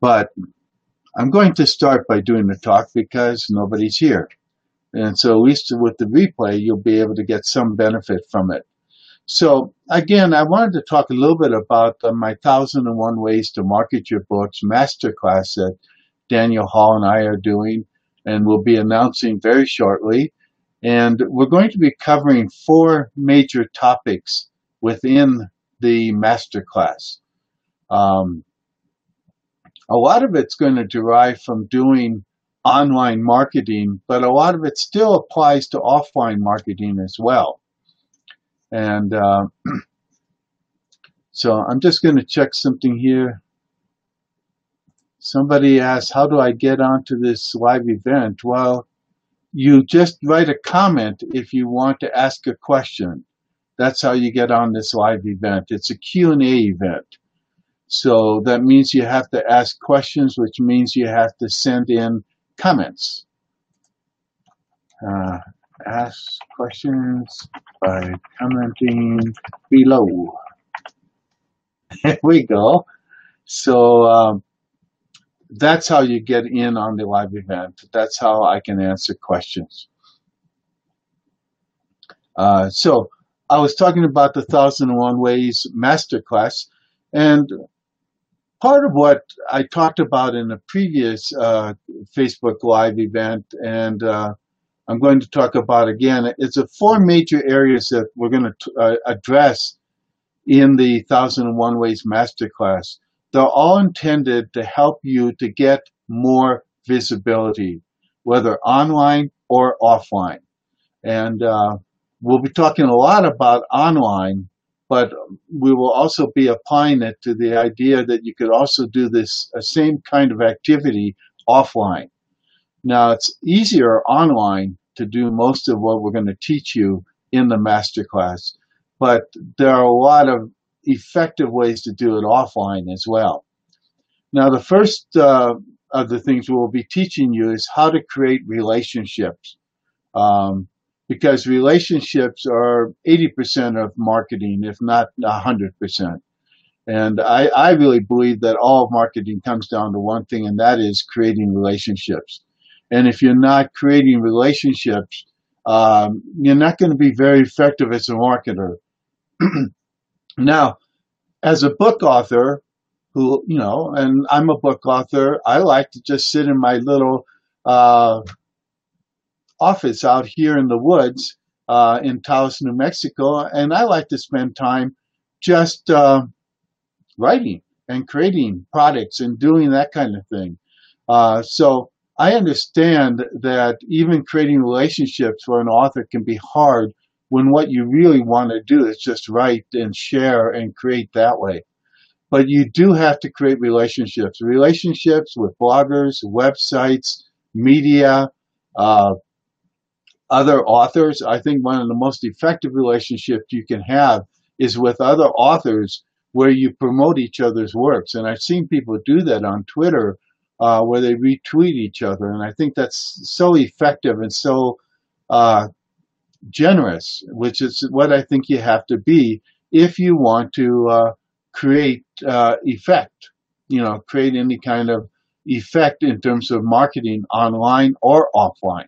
But I'm going to start by doing the talk because nobody's here. And so at least with the replay, you'll be able to get some benefit from it. So again, I wanted to talk a little bit about my 1001 Ways to Market Your Books masterclass that Daniel Hall and I are doing and will be announcing very shortly. And we're going to be covering 4 major topics within the masterclass. A lot of it's going to derive from doing online marketing, but a lot of it still applies to offline marketing as well. And so I'm just going to check something here. Somebody asked, how do I get onto this live event? Well, you just write a comment if you want to ask a question. That's how you get on this live event. It's a Q&A event. So that means you have to ask questions, which means you have to send in comments. Ask questions by commenting below. There we go. So that's how you get in on the live event. That's how I can answer questions. So I was talking about the 1001 Ways Masterclass, and part of what I talked about in the previous Facebook Live event, and I'm going to talk about again, it's the 4 major areas that we're going to address in the 1001 Ways Masterclass. They're all intended to help you to get more visibility, whether online or offline. And we'll be talking a lot about online, but we will also be applying it to the idea that you could also do this same kind of activity offline. Now, it's easier online to do most of what we're going to teach you in the masterclass, but there are a lot of effective ways to do it offline as well. Now, the first of the things we'll be teaching you is how to create relationships, because relationships are 80% of marketing, if not 100%. And I really believe that all of marketing comes down to one thing, and that is creating relationships. And if you're not creating relationships, you're not going to be very effective as a marketer. Now, as a book author, who, you know, and I'm a book author, I like to just sit in my little office out here in the woods in Taos, New Mexico, and I like to spend time just writing and creating products and doing that kind of thing. So I understand that even creating relationships for an author can be hard when what you really want to do is just write and share and create that way. But you do have to create relationships. Relationships with bloggers, websites, media, other authors. I think one of the most effective relationships you can have is with other authors where you promote each other's works. And I've seen people do that on Twitter, where they retweet each other. And I think that's so effective and so generous, which is what I think you have to be if you want to create effect, you know, create any kind of effect in terms of marketing online or offline.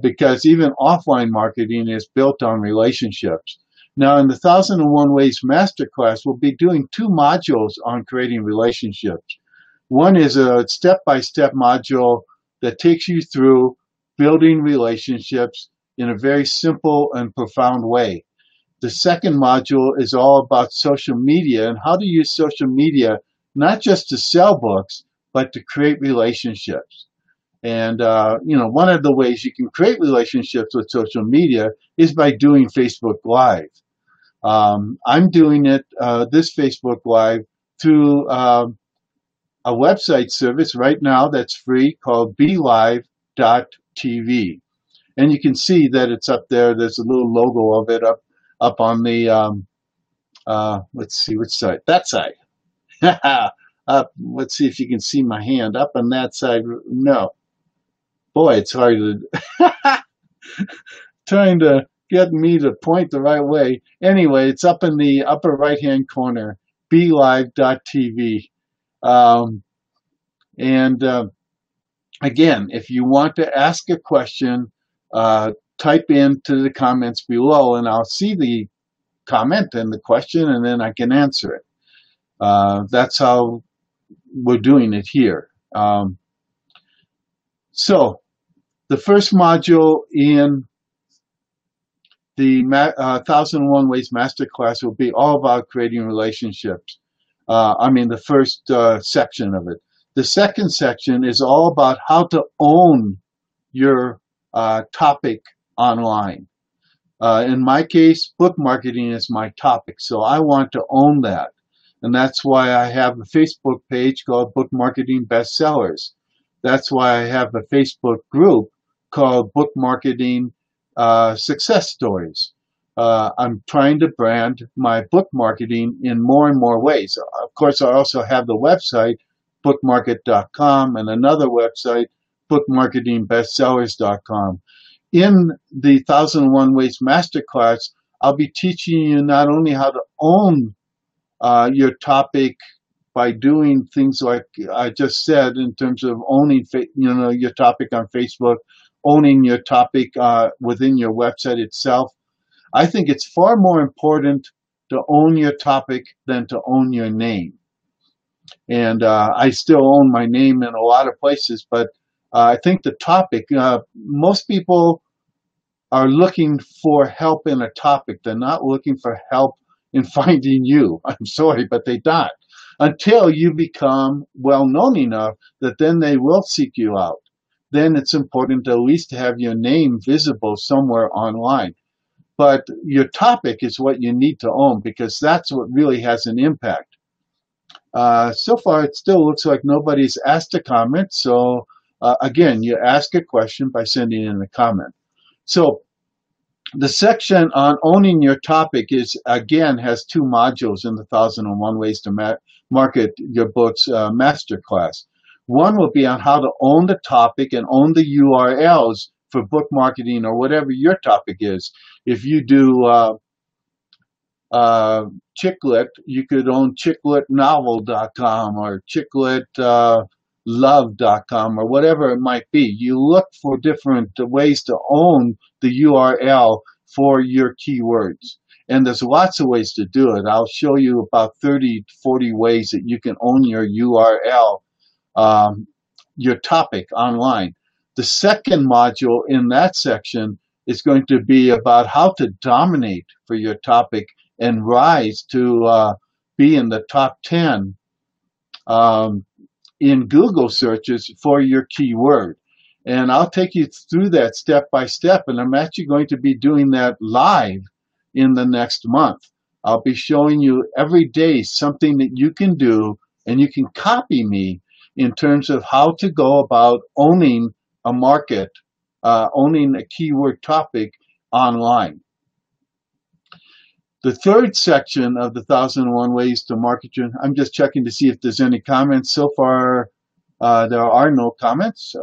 Because even offline marketing is built on relationships. Now, in the 1001 Ways Masterclass, we'll be doing 2 modules on creating relationships. One is a step-by-step module that takes you through building relationships in a very simple and profound way. The second module is all about social media and how to use social media not just to sell books, but to create relationships. And you know, one of the ways you can create relationships with social media is by doing Facebook Live. I'm doing it, this Facebook Live, through a website service right now that's free called BeLive.TV. And you can see that it's up there. There's a little logo of it up on the, let's see, which side? That side. Up. Let's see if you can see my hand. Up on that side. No. Boy, it's hard to, trying to get me to point the right way. Anyway, it's up in the upper right-hand corner, BeLive.TV. And again, if you want to ask a question, type into the comments below, and I'll see the comment and the question, and then I can answer it. That's how we're doing it here. So the first module in the 1001 Ways Masterclass will be all about creating relationships. The first section of it. The second section is all about how to own your topic online. In my case, book marketing is my topic, so I want to own that. And that's why I have a Facebook page called Book Marketing Best Sellers. That's why I have a Facebook group called Book Marketing Success Stories. I'm trying to brand my book marketing in more and more ways. Of course, I also have the website, bookmarket.com, and another website, bookmarketingbestsellers.com. In the 1001 Ways Masterclass, I'll be teaching you not only how to own your topic by doing things like I just said in terms of owning your topic on Facebook, owning your topic within your website itself. I think it's far more important to own your topic than to own your name. And I still own my name in a lot of places, but I think the topic, most people are looking for help in a topic. They're not looking for help in finding you. I'm sorry, but they don't. Until you become well-known enough that then they will seek you out. Then it's important to at least have your name visible somewhere online. But your topic is what you need to own, because that's what really has an impact. So far, it still looks like nobody's asked a comment. So again, you ask a question by sending in a comment. So the section on owning your topic is, again, has two modules in the 1001 Ways to Market Your Books Masterclass. One will be on how to own the topic and own the URLs for book marketing or whatever your topic is. If you do Chicklit, you could own ChickLitNovel.com or ChickLitLove.com or whatever it might be. You look for different ways to own the URL for your keywords. And there's lots of ways to do it. I'll show you about 30 to 40 ways that you can own your URL, your topic online. The second module in that section is going to be about how to dominate for your topic and rise to be in the top 10 in Google searches for your keyword. And I'll take you through that step by step, and I'm actually going to be doing that live in the next month. I'll be showing you every day something that you can do, and you can copy me in terms of how to go about owning a market, owning a keyword topic online. The third section of the 1001 Ways to Market Your... I'm just checking to see if there's any comments. So far, there are no comments.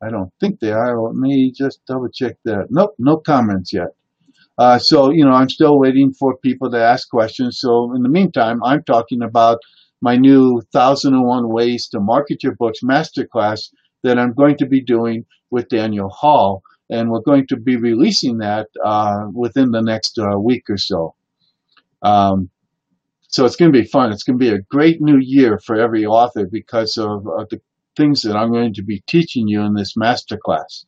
I don't think there are. Let me just double check that. Nope, no comments yet. So, I'm still waiting for people to ask questions. So in the meantime, I'm talking about my new 1001 Ways to Market Your Books Masterclass that I'm going to be doing with Daniel Hall. And we're going to be releasing that within the next week or so. So it's going to be fun. It's going to be a great new year for every author because of the things that I'm going to be teaching you in this masterclass.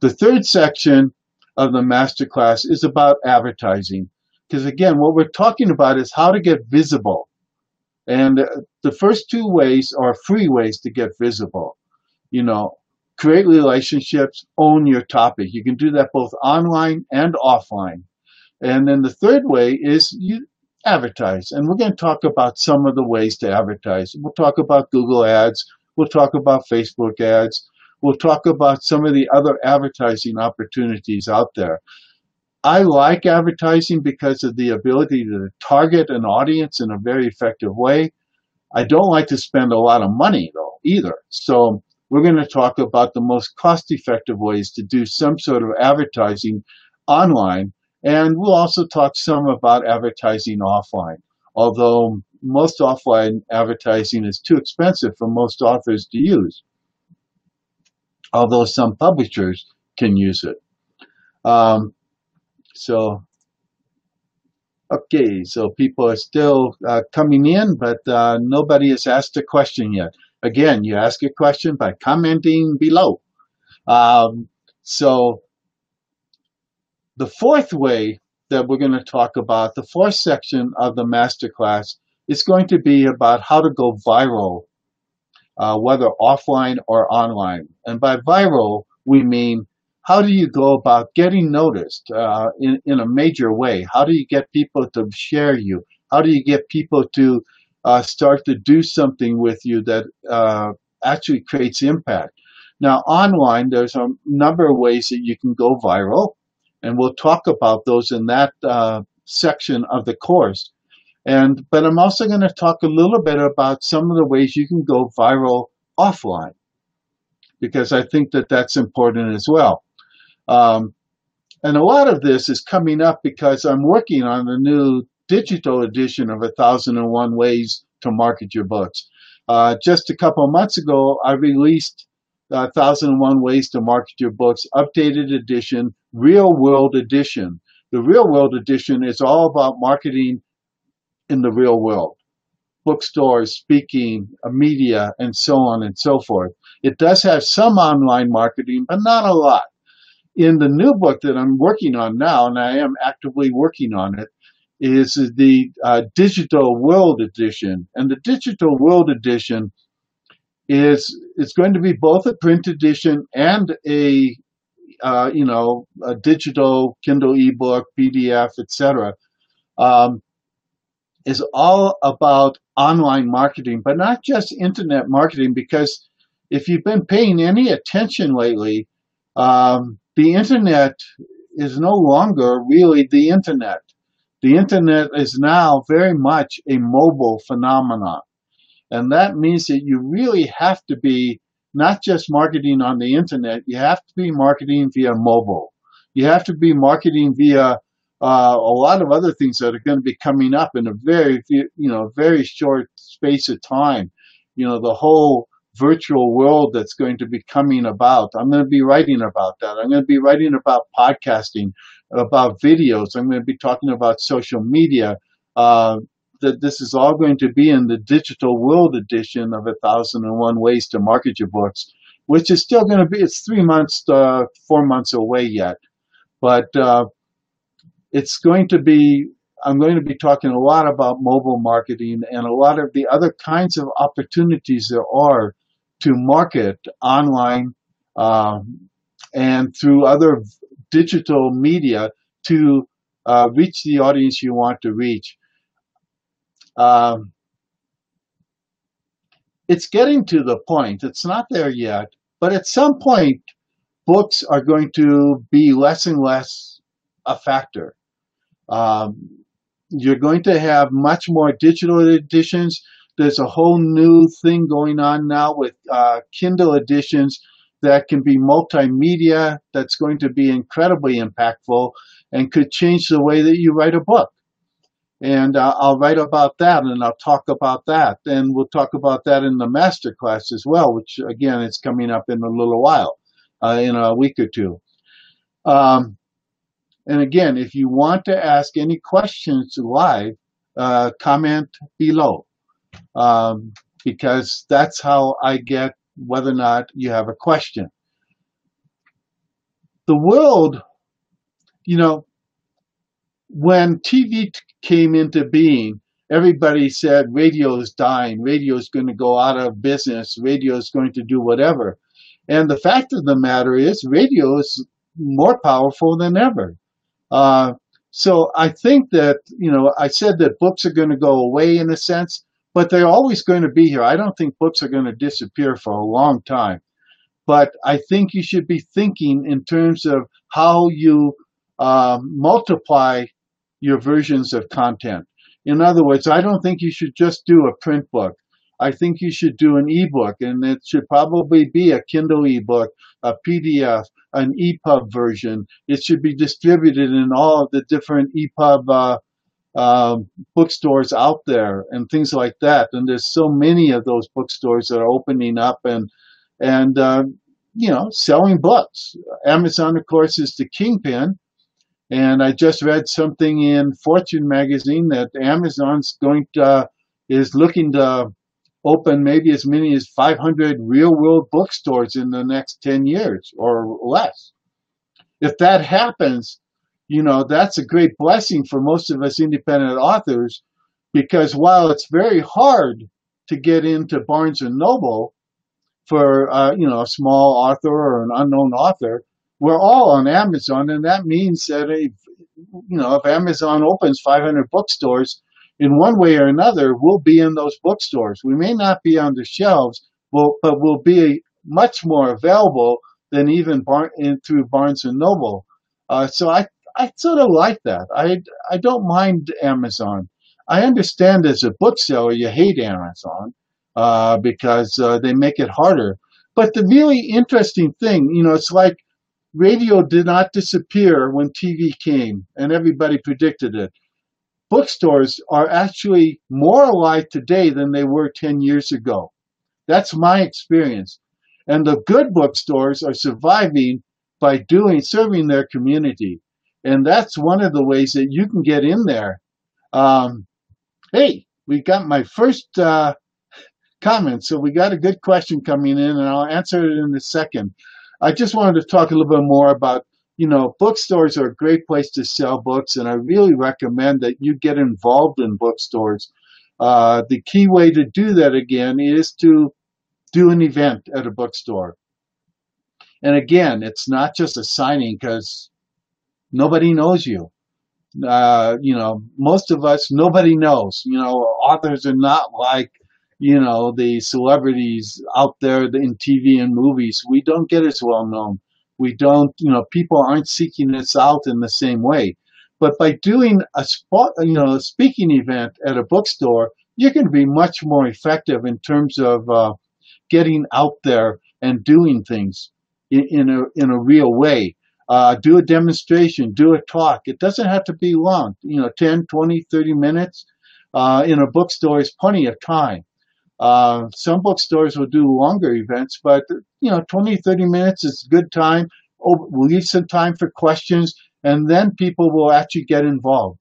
The third section of the masterclass is about advertising. Because again, what we're talking about is how to get visible. And the first two ways are free ways to get visible. Create relationships, own your topic. You can do that both online and offline. And then the third way is you advertise. And we're going to talk about some of the ways to advertise. We'll talk about Google ads. We'll talk about Facebook ads. We'll talk about some of the other advertising opportunities out there. I like advertising because of the ability to target an audience in a very effective way. I don't like to spend a lot of money, though, either. So we're going to talk about the most cost-effective ways to do some sort of advertising online, and we'll also talk some about advertising offline, although most offline advertising is too expensive for most authors to use, although some publishers can use it. So people are still coming in, but nobody has asked a question yet. Again, you ask a question by commenting below. So the fourth way that we're going to talk about, the fourth section of the masterclass, is going to be about how to go viral, whether offline or online. And by viral, we mean how do you go about getting noticed in a major way? How do you get people to share you? How do you get people to start to do something with you that actually creates impact? Now, online, there's a number of ways that you can go viral, and we'll talk about those in that section of the course. But I'm also going to talk a little bit about some of the ways you can go viral offline, because I think that that's important as well. And a lot of this is coming up because I'm working on the new digital edition of A Thousand and One Ways to Market Your Books. Just a couple of months ago, I released 1001 Ways to Market Your Books, updated edition, real world edition. The real world edition is all about marketing in the real world: bookstores, speaking, media, and so on and so forth. It does have some online marketing, but not a lot. In the new book that I'm working on now, and I am actively working on it, is the digital world edition. And the digital world edition is, it's going to be both a print edition and a digital Kindle ebook, PDF, etc. Is all about online marketing, but not just internet marketing, because if you've been paying any attention lately, the internet is no longer really the internet. The internet is now very much a mobile phenomenon. And that means that you really have to be not just marketing on the internet, you have to be marketing via mobile. You have to be marketing via a lot of other things that are going to be coming up in a very short space of time. You know, the whole virtual world that's going to be coming about. I'm going to be writing about that. I'm going to be writing about podcasting, about videos. I'm going to be talking about social media. That this is all going to be in the digital world edition of 1001 Ways to Market Your Books, which is still going to be, it's 3 months, 4 months away yet. But it's going to be, I'm going to be talking a lot about mobile marketing and a lot of the other kinds of opportunities there are to market online and through other digital media to reach the audience you want to reach. It's getting to the point, it's not there yet, but at some point, books are going to be less and less a factor. You're going to have much more digital editions. There's a whole new thing going on now with Kindle editions that can be multimedia, that's going to be incredibly impactful and could change the way that you write a book. And I'll write about that, and I'll talk about that. And we'll talk about that in the masterclass as well, which, again, is coming up in a little while, in a week or two. And, again, if you want to ask any questions live, comment below, because that's how I get whether or not you have a question. The world, you know, when TV came into being, everybody said radio is dying, radio is going to go out of business, radio is going to do whatever. And the fact of the matter is, radio is more powerful than ever. So I think that, you know, I said that books are going to go away in a sense, but they're always going to be here. I don't think books are going to disappear for a long time. But I think you should be thinking in terms of how you multiply your versions of content. In other words, I don't think you should just do a print book. I think you should do an ebook, and it should probably be a Kindle ebook, a PDF, an EPUB version. It should be distributed in all of the different EPUB bookstores out there and things like that. And there's so many of those bookstores that are opening up and you know, selling books. Amazon, of course, is the kingpin. And I just read something in Fortune magazine that Amazon's is looking to open maybe as many as 500 real-world bookstores in the next 10 years or less. If that happens, you know, that's a great blessing for most of us independent authors, because while it's very hard to get into Barnes & Noble for, you know, a small author or an unknown author, we're all on Amazon, and that means that, if Amazon opens 500 bookstores, in one way or another, we'll be in those bookstores. We may not be on the shelves, but we'll be much more available than even through Barnes & Noble. So I sort of like that. I don't mind Amazon. I understand as a bookseller you hate Amazon because they make it harder. But the really interesting thing, you know, it's like radio did not disappear when TV came and everybody predicted it. Bookstores are actually more alive today than they were 10 years ago. That's my experience. And the good bookstores are surviving by serving their community. And that's one of the ways that you can get in there. Hey, we got my first comment, so we got a good question coming in, and I'll answer it in a second. I just wanted to talk a little bit more about, you know, bookstores are a great place to sell books, and I really recommend that you get involved in bookstores. The key way to do that, again, is to do an event at a bookstore. And again, it's not just a signing because nobody knows you. You know, most of us, nobody knows. You know, authors are not like, you know, the celebrities out there in TV and movies. We don't get as well known. We don't, you know, people aren't seeking us out in the same way. But by doing a speaking event at a bookstore, you can be much more effective in terms of getting out there and doing things in a real way. Do a demonstration, do a talk. It doesn't have to be long, you know, 10, 20, 30 minutes. In a bookstore is plenty of time. Some bookstores will do longer events, but, you know, 20, 30 minutes is a good time. We'll leave some time for questions, and then people will actually get involved.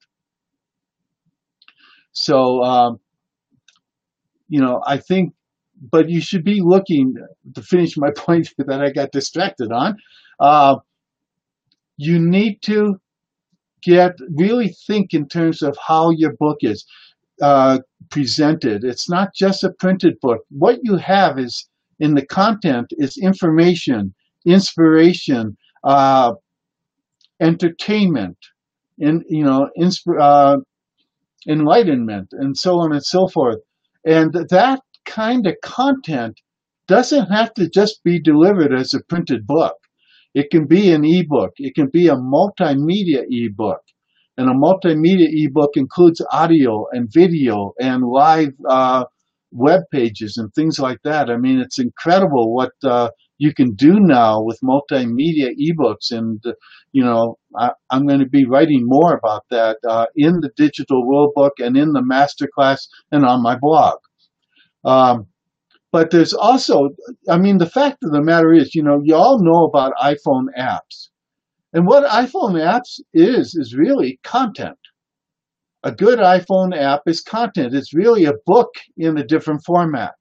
So, you know, I think, but you should be looking, to finish my point that I got distracted on, you need to really think in terms of how your book is presented. It's not just a printed book. What you have is, in the content, is information, inspiration, entertainment, and, you know, enlightenment, and so on and so forth. And that kind of content doesn't have to just be delivered as a printed book. It can be an ebook. It can be a multimedia ebook. And a multimedia ebook includes audio and video and live web pages and things like that. I mean, it's incredible what you can do now with multimedia ebooks. And, you know, I'm going to be writing more about that in the digital rulebook and in the masterclass and on my blog. But there's also, I mean, the fact of the matter is, you know, you all know about iPhone apps. And what iPhone apps is really content. A good iPhone app is content. It's really a book in a different format.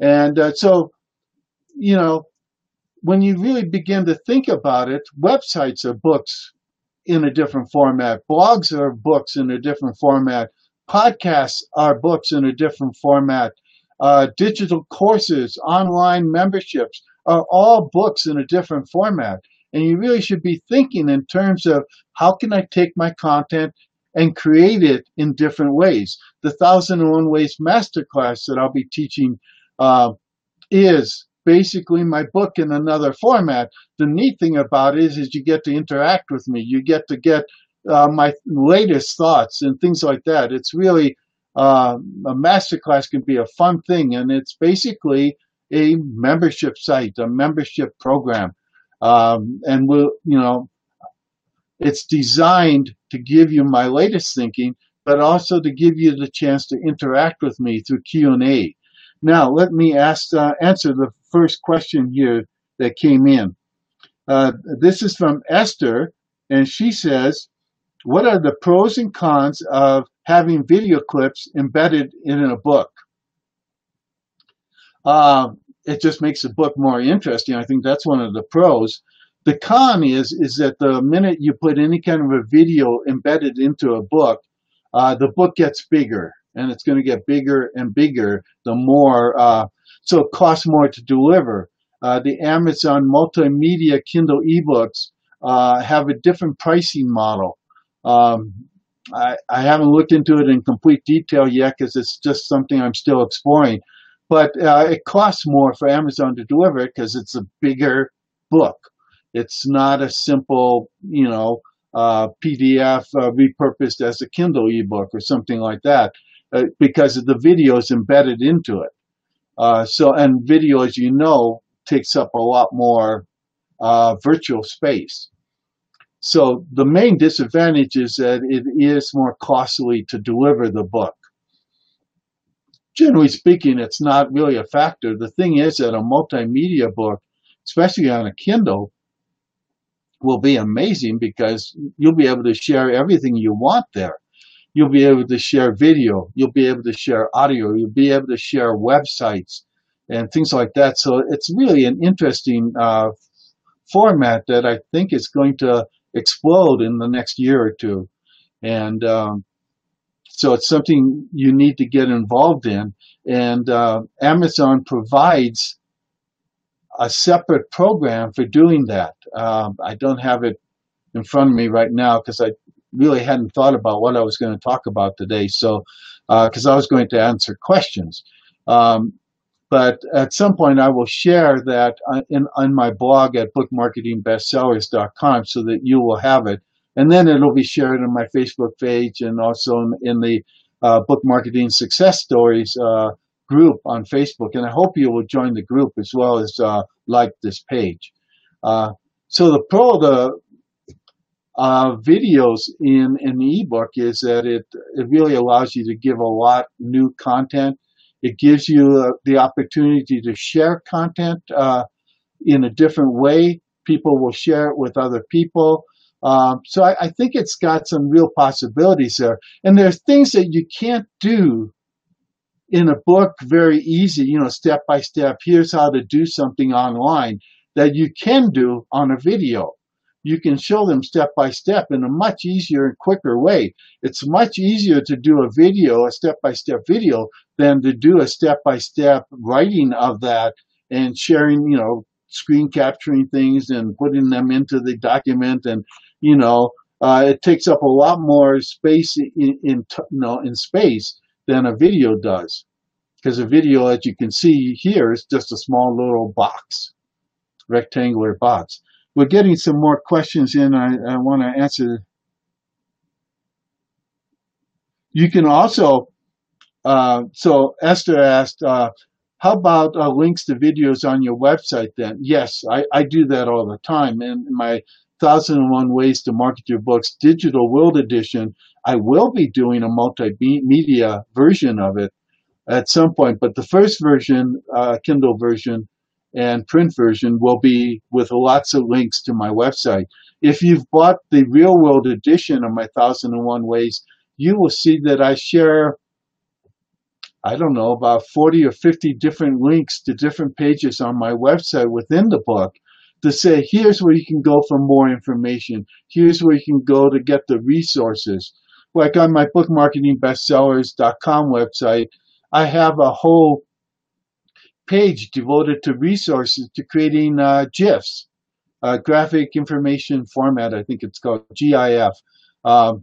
And so, you know, when you really begin to think about it, websites are books in a different format. Blogs are books in a different format. Podcasts are books in a different format. Digital courses, online memberships are all books in a different format. And you really should be thinking in terms of how can I take my content and create it in different ways. The 1001 Ways Masterclass that I'll be teaching is basically my book in another format. The neat thing about it is you get to interact with me. You get to get my latest thoughts and things like that. It's really, a masterclass can be a fun thing, and it's basically a membership site, a membership program. And it's designed to give you my latest thinking, but also to give you the chance to interact with me through Q&A. Now, let me answer the first question here that came in. This is from Esther, and she says, what are the pros and cons of having video clips embedded in a book? It just makes the book more interesting. I think that's one of the pros. The con is that the minute you put any kind of a video embedded into a book, the book gets bigger, and it's going to get bigger and bigger the more, so it costs more to deliver. The Amazon multimedia Kindle ebooks have a different pricing model. I haven't looked into it in complete detail yet because it's just something I'm still exploring. But it costs more for Amazon to deliver it because it's a bigger book. It's not a simple, you know, PDF repurposed as a Kindle ebook or something like that, because of the videos embedded into it. And video, as you know, takes up a lot more virtual space. So the main disadvantage is that it is more costly to deliver the book. Generally speaking, it's not really a factor. The thing is that a multimedia book, especially on a Kindle, will be amazing because you'll be able to share everything you want there. You'll be able to share video. You'll be able to share audio. You'll be able to share websites and things like that. So it's really an interesting format that I think is going to explode in the next year or two. And so it's something you need to get involved in. And Amazon provides a separate program for doing that. I don't have it in front of me right now because I really hadn't thought about what I was going to talk about today. So, because I was going to answer questions. But at some point I will share that on my blog at bookmarketingbestsellers.com so that you will have it. And then it'll be shared on my Facebook page and also in the Book Marketing Success Stories group on Facebook. And I hope you will join the group as well as like this page. So the pro of the videos in an ebook is that it really allows you to give a lot new content. It gives you the opportunity to share content in a different way. People will share it with other people. So I think it's got some real possibilities there. And there's things that you can't do in a book very easy, you know, step by step. Here's how to do something online that you can do on a video. You can show them step by step in a much easier and quicker way. It's much easier to do a video, a step-by-step video, than to do a step-by-step writing of that and sharing, you know, screen capturing things and putting them into the document. And, you know, it takes up a lot more space in space than a video does, because a video, as you can see here, is just a small little box, rectangular box. We're getting some more questions in. I want to answer. You can also, so Esther asked, how about links to videos on your website then? Yes, I do that all the time. And my 1001 Ways to Market Your Books Digital World Edition, I will be doing a multimedia version of it at some point. But the first version, Kindle version, and print version will be with lots of links to my website. If you've bought the real world edition of my 1001 Ways, you will see that I share, I don't know, about 40 or 50 different links to different pages on my website within the book to say, here's where you can go for more information. Here's where you can go to get the resources. Like on my bookmarketingbestsellers.com website, I have a whole page devoted to resources to creating GIFs, graphic information format. I think it's called GIF. Some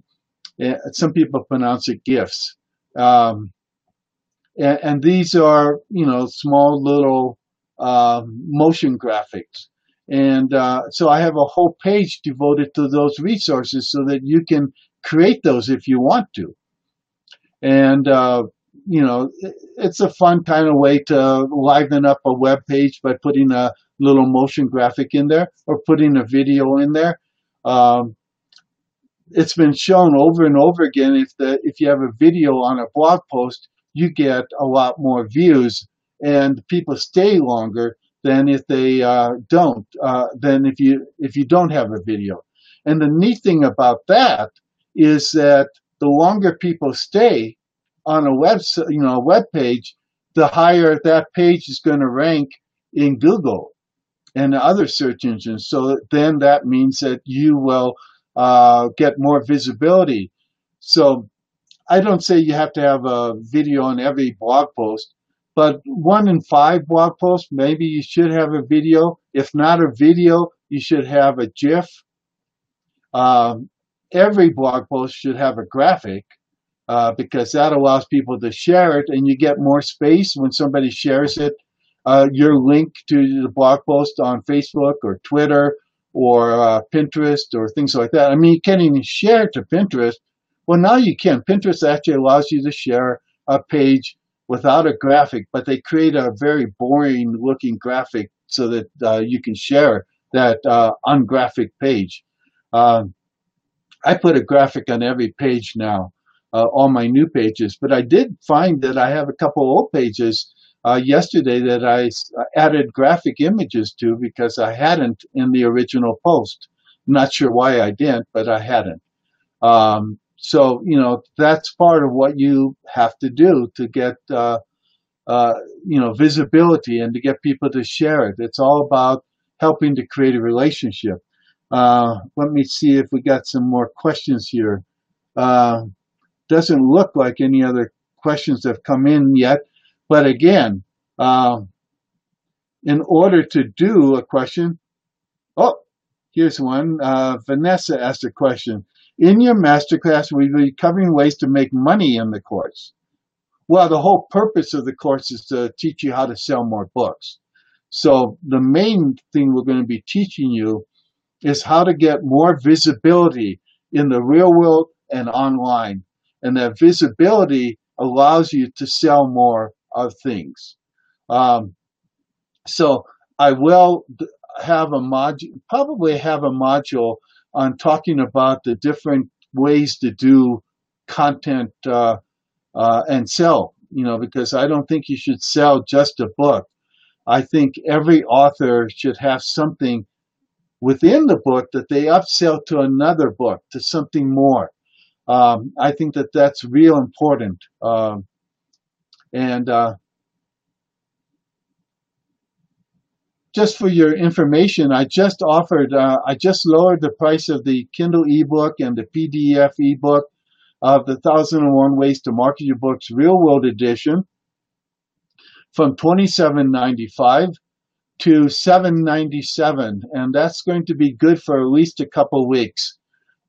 people pronounce it GIFs. And these are, you know, small little motion graphics. And so I have a whole page devoted to those resources so that you can create those if you want to. And you know, it's a fun kind of way to liven up a web page by putting a little motion graphic in there or putting a video in there. it's been shown over and over again, if you have a video on a blog post, you get a lot more views and people stay longer than if they don't, than if you don't have a video. And the neat thing about that is that the longer people stay on a website, you know, a web page, the higher that page is going to rank in Google and other search engines. So then that means that you will get more visibility. So I don't say you have to have a video on every blog post, but 1 in 5 blog posts, maybe you should have a video. If not a video, you should have a GIF. Every blog post should have a graphic because that allows people to share it, and you get more space when somebody shares it. Your link to the blog post on Facebook or Twitter or Pinterest or things like that. I mean, you can't even share to Pinterest. Well, now you can. Pinterest actually allows you to share a page without a graphic, but they create a very boring looking graphic so that you can share that ungraphic page. I put a graphic on every page now, all my new pages, but I did find that I have a couple old pages yesterday that I added graphic images to because I hadn't in the original post. Not sure why I didn't, but I hadn't. So, you know, that's part of what you have to do to get, you know, visibility and to get people to share it. It's all about helping to create a relationship. Let me see if we got some more questions here. Doesn't look like any other questions have come in yet. But again, in order to do a question, oh, here's one. Vanessa asked a question. In your masterclass, we will be covering ways to make money in the course. Well, the whole purpose of the course is to teach you how to sell more books. So the main thing we're going to be teaching you is how to get more visibility in the real world and online. And that visibility allows you to sell more of things. So I will have a module, probably have a module on talking about the different ways to do content and sell, you know, because I don't think you should sell just a book. I think every author should have something within the book that they upsell to another book, to something more. I think that that's real important. Just for your information, I just offered, I just lowered the price of the Kindle ebook and the PDF ebook of the 1001 Ways to Market Your Books Real World Edition from $27.95 to $7.97, and that's going to be good for at least a couple weeks.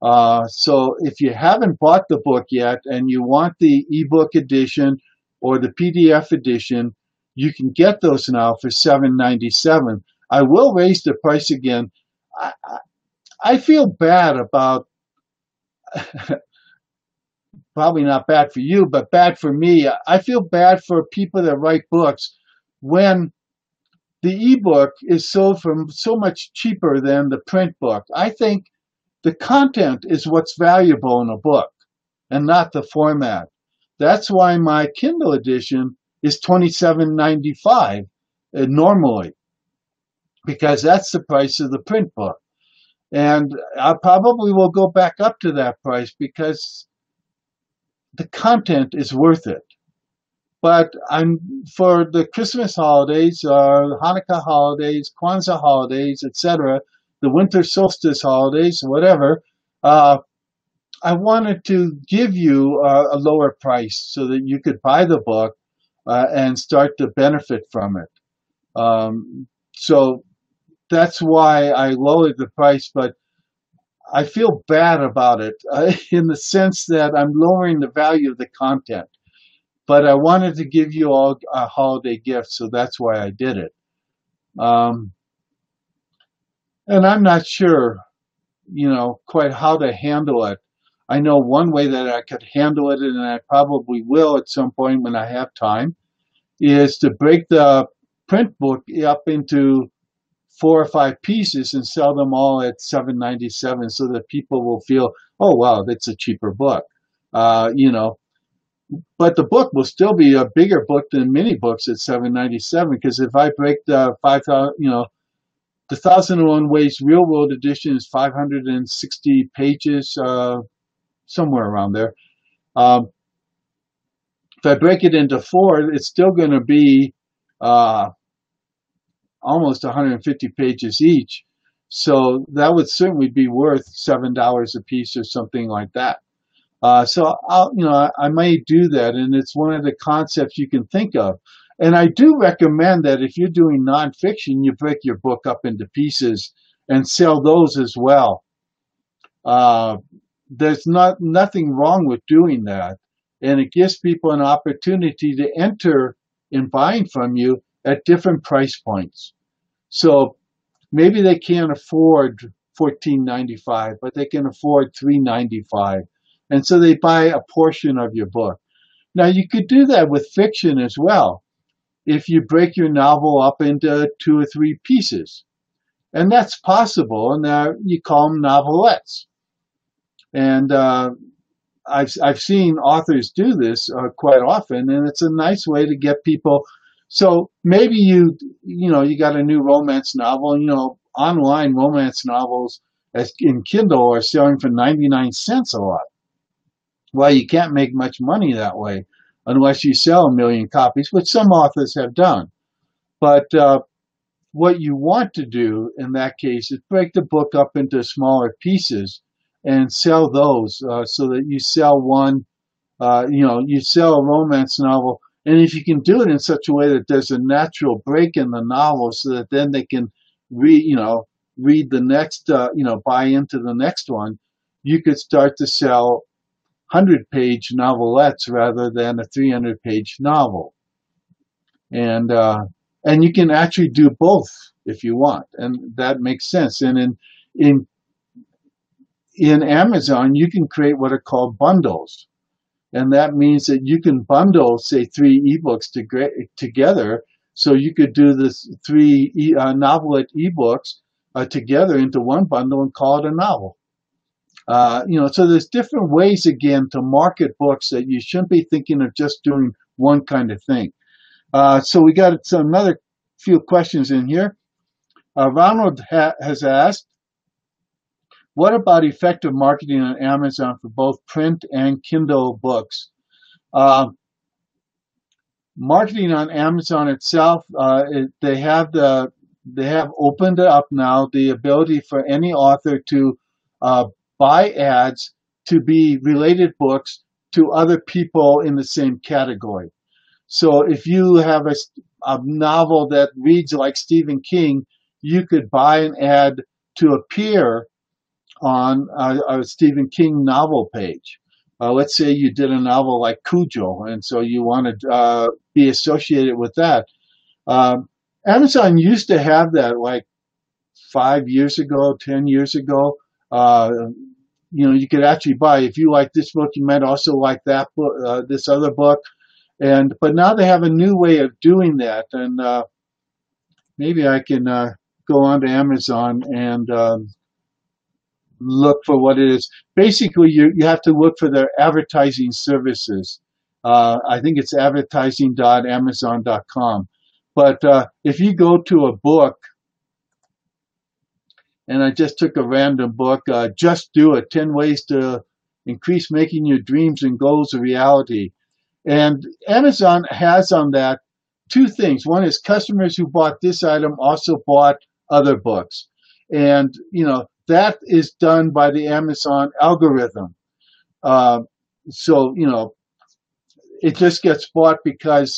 So if you haven't bought the book yet and you want the ebook edition or the PDF edition, you can get those now for $7.97. I will raise the price again. I feel bad about, probably not bad for you, but bad for me. I feel bad for people that write books when the ebook is sold for so much cheaper than the print book. I think the content is what's valuable in a book and not the format. That's why my Kindle edition is $27.95 normally, because that's the price of the print book. And I probably will go back up to that price because the content is worth it. But for the Christmas holidays, Hanukkah holidays, Kwanzaa holidays, etc., the winter solstice holidays, whatever, I wanted to give you a lower price so that you could buy the book and start to benefit from it. So that's why I lowered the price, but I feel bad about it in the sense that I'm lowering the value of the content. But I wanted to give you all a holiday gift, so that's why I did it. And I'm not sure, you know, quite how to handle it. I know one way that I could handle it, and I probably will at some point when I have time, is to break the print book up into 4 or 5 pieces and sell them all at $7.97 so that people will feel, oh, wow, that's a cheaper book, you know. But the book will still be a bigger book than many books at $7.97, because if I break the 5,000, you know, the 1001 Ways Real World Edition is 560 pages, somewhere around there. If I break it into four, it's still going to be almost 150 pages each. So that would certainly be worth $7 a piece or something like that. So I may do that, and it's one of the concepts you can think of. And I do recommend that if you're doing nonfiction, you break your book up into pieces and sell those as well. There's nothing wrong with doing that, and it gives people an opportunity to enter in buying from you at different price points. So maybe they can't afford $14.95, but they can afford $3.95. And so they buy a portion of your book. Now, you could do that with fiction as well, if you break your novel up into 2 or 3 pieces. And that's possible, and you call them novelettes. And I've seen authors do this quite often, and it's a nice way to get people. So maybe you got a new romance novel, online romance novels in Kindle are selling for 99 cents a lot. Well, you can't make much money that way unless you sell 1 million copies, which some authors have done. But what you want to do in that case is break the book up into smaller pieces and sell those, so that you sell one, you sell a romance novel. And if you can do it in such a way that there's a natural break in the novel so that then they can read the next, buy into the next one, you could start to sell 100-page novelettes rather than a 300-page novel, and you can actually do both if you want, and that makes sense. And in Amazon, you can create what are called bundles, and that means that you can bundle, say, 3 ebooks together. So you could do this 3 novelette ebooks together into one bundle and call it a novel. So there's different ways, again, to market books that you shouldn't be thinking of just doing one kind of thing. So we got another few questions in here. Ronald has asked, what about effective marketing on Amazon for both print and Kindle books? Marketing on Amazon itself, they have opened up now the ability for any author to buy ads to be related books to other people in the same category. So if you have a novel that reads like Stephen King, you could buy an ad to appear on a Stephen King novel page. Let's say you did a novel like Cujo, and so you want to be associated with that. Amazon used to have that like 5 years ago, 10 years ago. You could actually buy, if you like this book, you might also like that book, this other book. But now they have a new way of doing that. And maybe I can go on to Amazon and look for what it is. Basically, you have to look for their advertising services. I think it's advertising.amazon.com. But if you go to a book, and I just took a random book, Just Do It, 10 Ways to Increase Making Your Dreams and Goals a Reality. And Amazon has on that 2 things. One is customers who bought this item also bought other books. And, that is done by the Amazon algorithm. It just gets bought because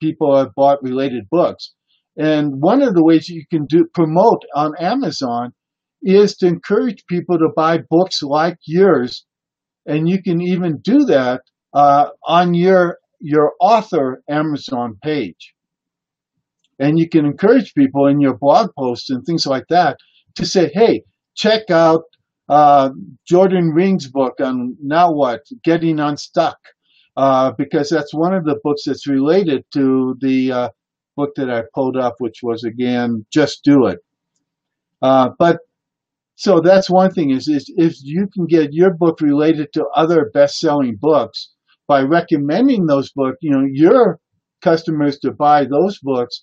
people have bought related books. And one of the ways you can promote on Amazon is to encourage people to buy books like yours, and you can even do that on your author Amazon page. And you can encourage people in your blog posts and things like that to say, hey, check out Jordan Ring's book on Now What, Getting Unstuck, because that's one of the books that's related to the book that I pulled up, which was, again, Just Do It. But So that's one thing, is if you can get your book related to other best-selling books by recommending those books, you know, your customers to buy those books,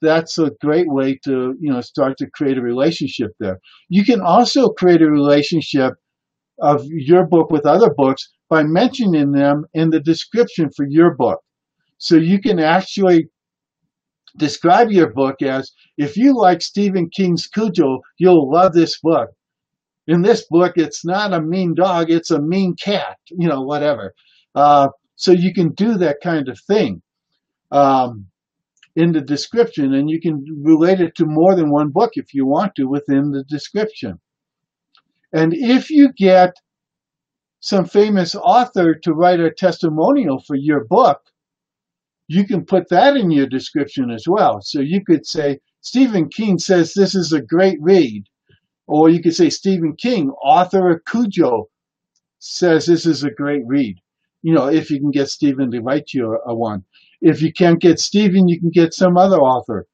that's a great way to, you know, start to create a relationship there. You can also create a relationship of your book with other books by mentioning them in the description for your book. So you can actually describe your book as, if you like Stephen King's Cujo, you'll love this book. In this book, it's not a mean dog, it's a mean cat, you know, whatever. So you can do that kind of thing in the description, and you can relate it to more than one book if you want to within the description. And if you get some famous author to write a testimonial for your book, you can put that in your description as well. So you could say, Stephen King says this is a great read. Or you could say, Stephen King, author of Cujo, says this is a great read. You know, if you can get Stephen to write you a one. If you can't get Stephen, you can get some other author.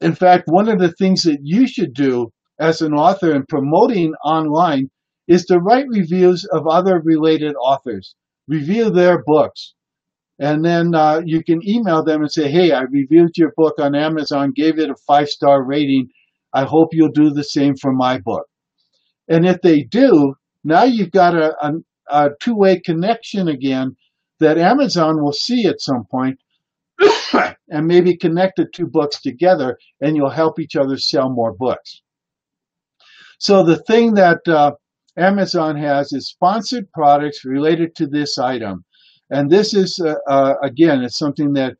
In fact, one of the things that you should do as an author and promoting online is to write reviews of other related authors. Review their books. And then you can email them and say, hey, I reviewed your book on Amazon, gave it a 5-star rating. I hope you'll do the same for my book. And if they do, now you've got a two-way connection again that Amazon will see at some point and maybe connect the two books together, and you'll help each other sell more books. So the thing that Amazon has is sponsored products related to this item. And this is, again, it's something that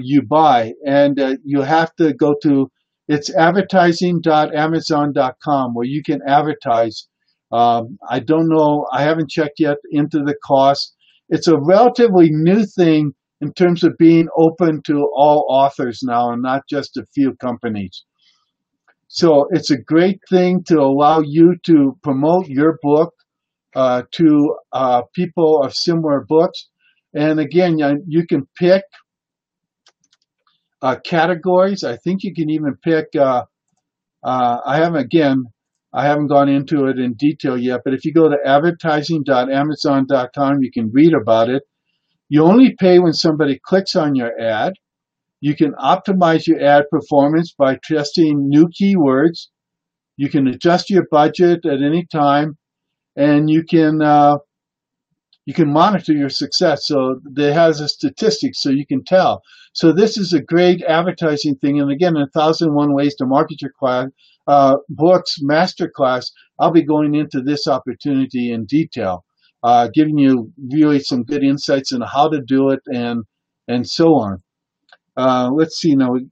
you buy. And you have to go to, it's advertising.amazon.com, where you can advertise. I don't know, I haven't checked yet into the cost. It's a relatively new thing in terms of being open to all authors now and not just a few companies. So it's a great thing to allow you to promote your book to people of similar books. And again, you can pick categories. I think you can even pick, I haven't gone into it in detail yet, but if you go to advertising.amazon.com, you can read about it. You only pay when somebody clicks on your ad. You can optimize your ad performance by testing new keywords. You can adjust your budget at any time, and you can monitor your success. So there has a statistic so you can tell. So this is a great advertising thing. And again, in A Thousand and One Ways to Market Your Books Masterclass, I'll be going into this opportunity in detail, giving you really some good insights on how to do it and so on. Let's see now.